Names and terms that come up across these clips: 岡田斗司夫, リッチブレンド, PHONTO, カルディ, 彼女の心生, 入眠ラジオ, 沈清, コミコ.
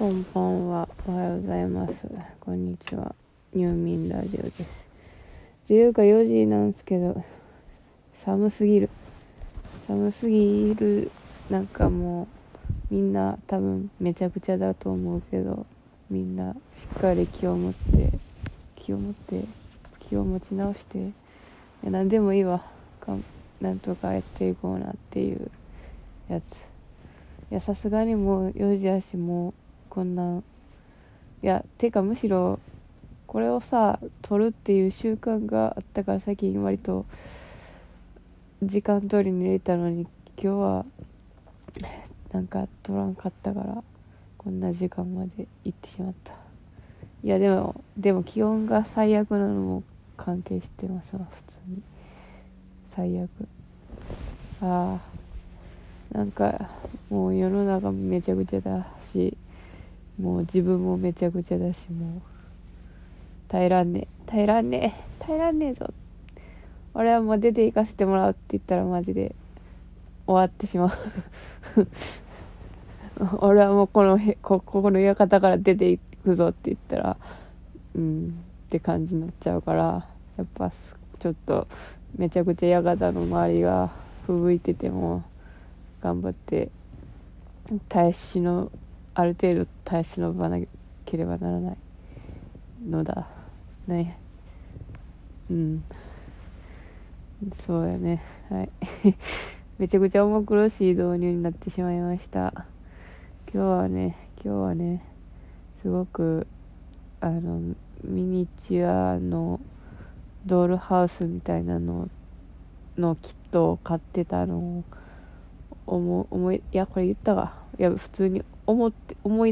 こんばんは。おはようございます。こんにちは。入眠ラジオです。っていうか4時なんですけど、寒すぎる。なんかもうみんな多分めちゃくちゃだと思うけど、みんなしっかり気を持ち直して、いや何でもいいわ。なんとかやっていこうなっていうやつ。いやさすがにもう4時やしもう。こんなんいやてかむしろこれをさ撮るっていう習慣があったから最近割と時間通りに寝れたのに今日はなんか撮らんかったからこんな時間まで行ってしまった。いやでも気温が最悪なのも関係してますわ。普通に最悪。ああなんかもう世の中めちゃくちゃだしもう自分もめちゃくちゃだしもう耐えらんねえぞ。俺はもう出て行かせてもらうって言ったらマジで終わってしまう俺はもうこの館から出ていくぞって言ったらうんって感じになっちゃうからやっぱちょっとめちゃくちゃ館の周りがふぶいてても頑張ってある程度耐え忍ばなければならないのだね。うんそうやね、はいめちゃくちゃ重苦しい導入になってしまいました。今日はねすごくミニチュアのドールハウスみたいなのキットを買ってたのを思い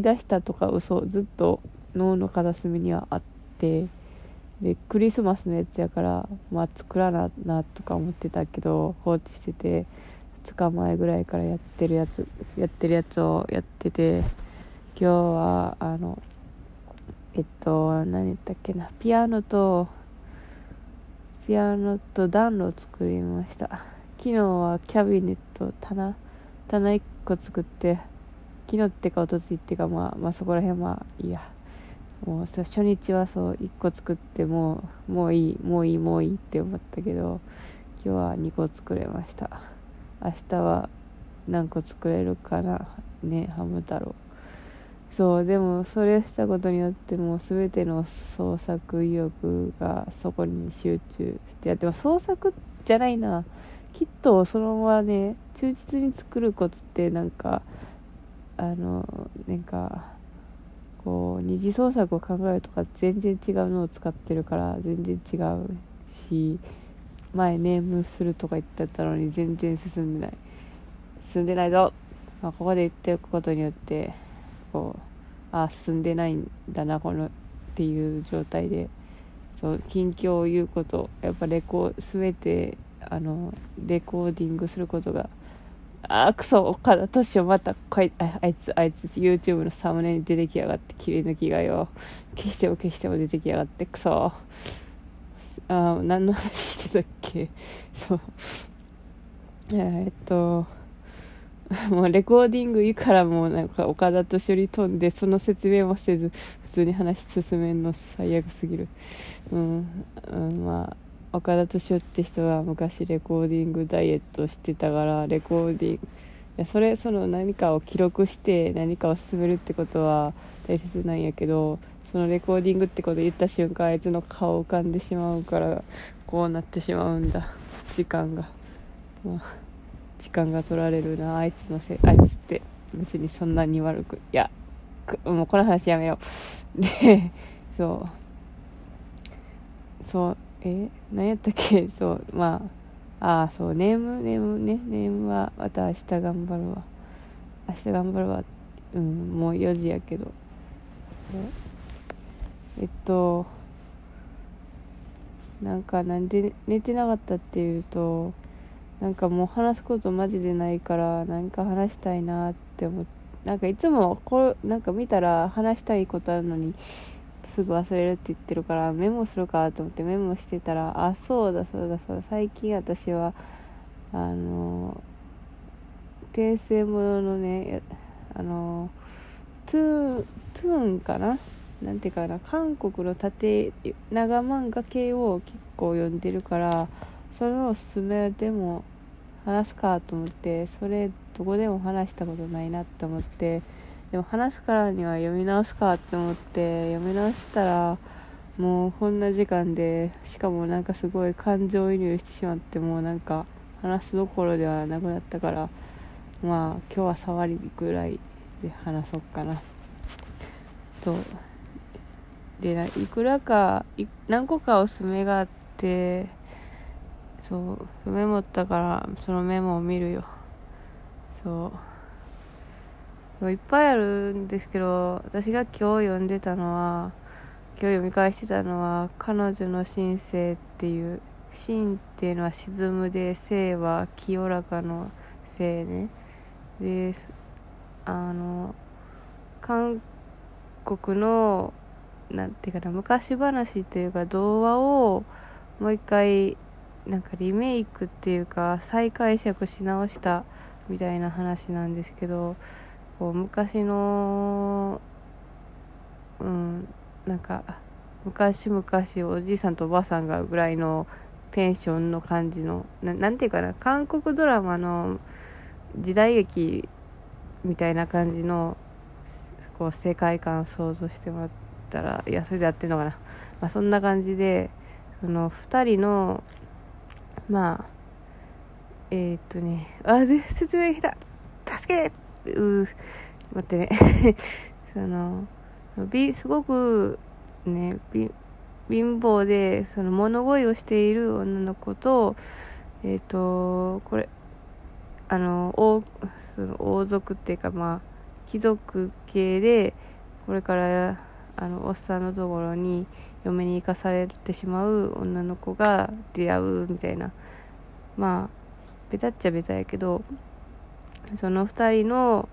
出したとか嘘ずっと脳の片隅にはあってでクリスマスのやつやから、まあ、作らななとか思ってたけど放置してて2日前ぐらいからやってるやつをやってて今日は何やったっけなピアノと暖炉を作りました。昨日はキャビネット棚1個作って昨日ってかおとついってかまあそこら辺はいいやもう初日はそう1個作ってもういいって思ったけど今日は2個作れました。明日は何個作れるかなねハム太郎。そうでもそれをしたことによってもう全ての創作意欲がそこに集中してやって創作じゃないなキットをそのままね忠実に作ることってなんかこう二次創作を考えるとか全然違うのを使ってるから全然違うし前ネームするとか言ってたのに全然進んでないぞ、まあ、ここで言っておくことによってこう進んでないんだなこのっていう状態でそう近況を言うことやっぱ全てレコーディングすることがクソ岡田斗司夫またあいつ YouTube のサムネに出てきやがって切り抜きがよ消しても出てきやがってクソ何の話してたっけそうもうレコーディングいいからもうなんか岡田斗司夫に飛んでその説明もせず普通に話進めんの最悪すぎる。まあ岡田斗司夫って人は昔レコーディングダイエットをしてたからレコーディングその何かを記録して何かを進めるってことは大切なんやけどそのレコーディングってことを言った瞬間あいつの顔浮かんでしまうからこうなってしまうんだ。時間が取られるなあいつのせい。あいつって別にそんなに悪くいやもうこの話やめようでそう何やったっけそうまあそうネームはまた明日頑張るわうんもう4時やけどなんかなんで寝てなかったっていうとなんかもう話すことマジでないからなんか話したいなって思ってなんかいつもなんか見たら話したいことあるのにすぐ忘れるって言ってるからメモするかと思ってメモしてたらそうだ最近私は訂正物のねトゥーンかな、なんていうかな、韓国の縦長漫画系を結構読んでるから、それをおすすめでも話すかと思って、それどこでも話したことないなと思って、でも話すからには読み直すかと思って読み直したら、もうこんな時間で、しかもなんかすごい感情移入してしまって、もうなんか話すどころではなくなったから、まあ今日は触りぐらいで話そうかなと。で、いくらか何個かおすすめがあって、そうメモったから、そのメモを見るよ。そういっぱいあるんですけど、私が今日読み返してたのは、彼女の心生っていう、心っていうのは沈むで、生は清らかの生ね。で、韓国のなんていうかな、昔話というか童話をもう一回なんかリメイクっていうか再解釈し直したみたいな話なんですけど、こう昔のなんか昔おじいさんとおばあさんがぐらいのテンションの感じの なんていうかな韓国ドラマの時代劇みたいな感じのこう世界観を想像してもらったら、いやそれで合ってるのかな、まあ、そんな感じで、その2人のまあ説明下手、助け待ってねそのすごくね、貧乏でその物乞いをしている女の子と、これその王族っていうか、まあ貴族系で、これからおっさんのところに嫁に行かされてしまう女の子が出会うみたいな、まあベタっちゃベタやけど、その2人の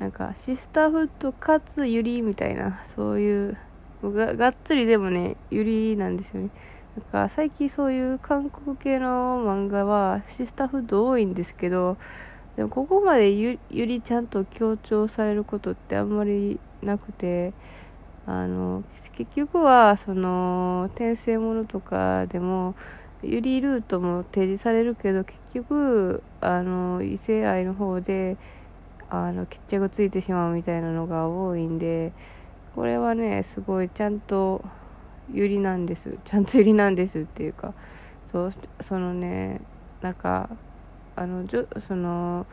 なんかシスターフッドかつユリみたいな、そういうがっつりでもねユリなんですよね。なんか最近そういう韓国系の漫画はシスターフッド多いんですけど、でもここまでユリちゃんと強調されることってあんまりなくて、結局はその転生ものとかでもユリルートも提示されるけど、結局異性愛の方で決着ついてしまうみたいなのが多いんで、これはねすごいちゃんとユリなんですっていうか、そのね、なんかその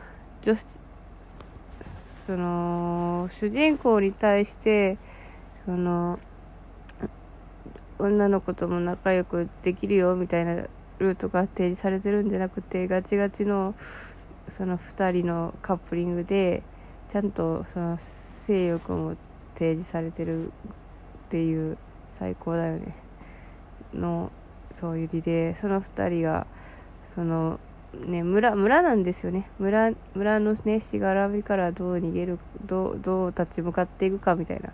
主人公に対して、その女の子とも仲良くできるよみたいなルートが提示されてるんじゃなくて、ガチガチのその2人のカップリングでちゃんとその性欲も提示されてるっていう、最高だよねのそういう理で、その2人がその、ね、村なんですよね。村のねしがらみからどう逃げる、どう立ち向かっていくかみたいな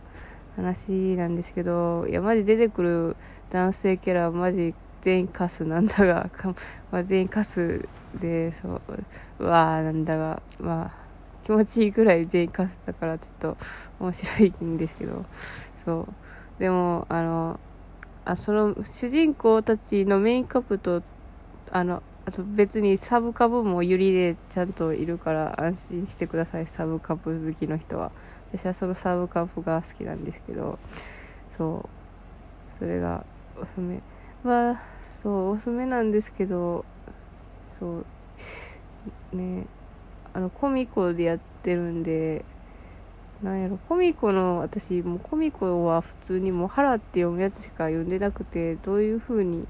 話なんですけど、いやマジ出てくる男性キャラマジ全員カスなんだがまあ、全員カスで、うわーなんだが、まあ気持ちいいくらい全員カスだから、ちょっと面白いんですけど、そうでもその主人公たちのメインカップとあと別にサブカブもユリでちゃんといるから安心してください。サブカブ好きの人は、私はそのサブカブが好きなんですけど、そうそれがおすすめは、そうおすすめなんですけど、そうね、コミコでやってるんで、なんやろ、私もコミコは普通にもう払って読むやつしか読んでなくて、どういう風に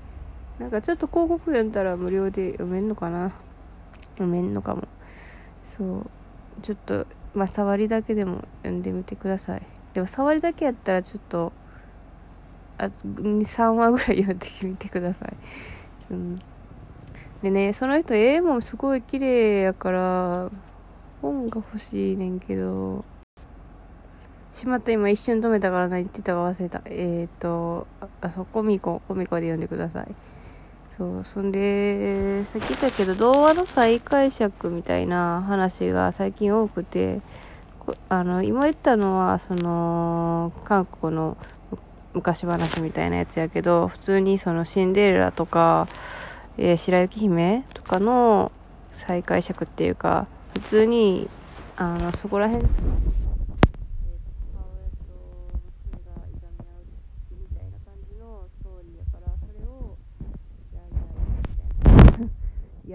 なんかちょっと広告読んだら無料で読めんのかも。そうちょっとまあ触りだけでも読んでみてください。でも触りだけやったらちょっと2、3話ぐらい読んでみてください。うんでね、その人絵もすごい綺麗やから本が欲しいねんけど、しまった、今一瞬止めたから何言ってたか忘れた。コミコで読んでください。そう、そんでさっき言ったけど、童話の再解釈みたいな話が最近多くて、今言ったのはその韓国の昔話みたいなやつやけど、普通にそのシンデレラとか、白雪姫とかの再解釈っていうか、普通にそこら辺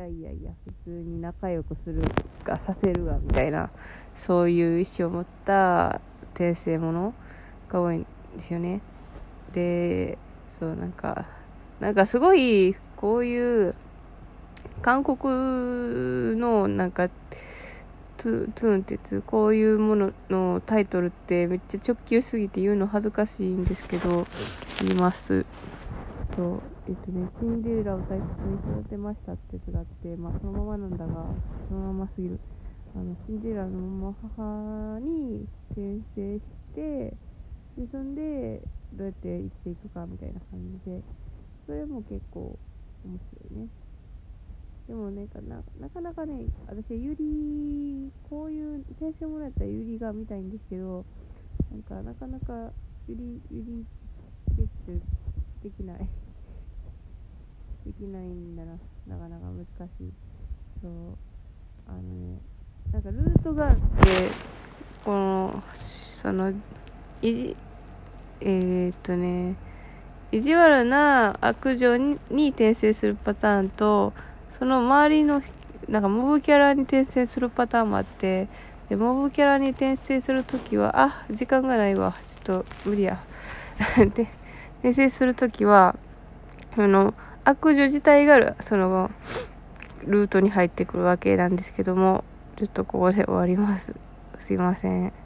いや普通に仲良くするがさせるわみたいな、そういう意思を持った転生ものが多いんですよね。で、そうなんかすごいこういう韓国のなんかトゥーンってこういうもののタイトルってめっちゃ直球すぎて言うの恥ずかしいんですけど言います。そうシンデレラを大切に育てましたってやつがあって、まあ、そのままなんだがそのまますぎるシンデレラのまま母に転生してで、そんでどうやって生きていくかみたいな感じで、それも結構面白いね。でもね、なかなかね、私はユリ、こういう転生もらったらユリが見たいんですけど、なかなかユリできないんだな、なかなか難しい。そう、ルートがあって、この意地悪な悪女に転生するパターンと、その周りのモブキャラに転生するパターンもあって、でモブキャラに転生するときは時間がないわ、ちょっと無理やで転生するときは悪女自体がそのルートに入ってくるわけなんですけども、ちょっとここで終わります。すいません。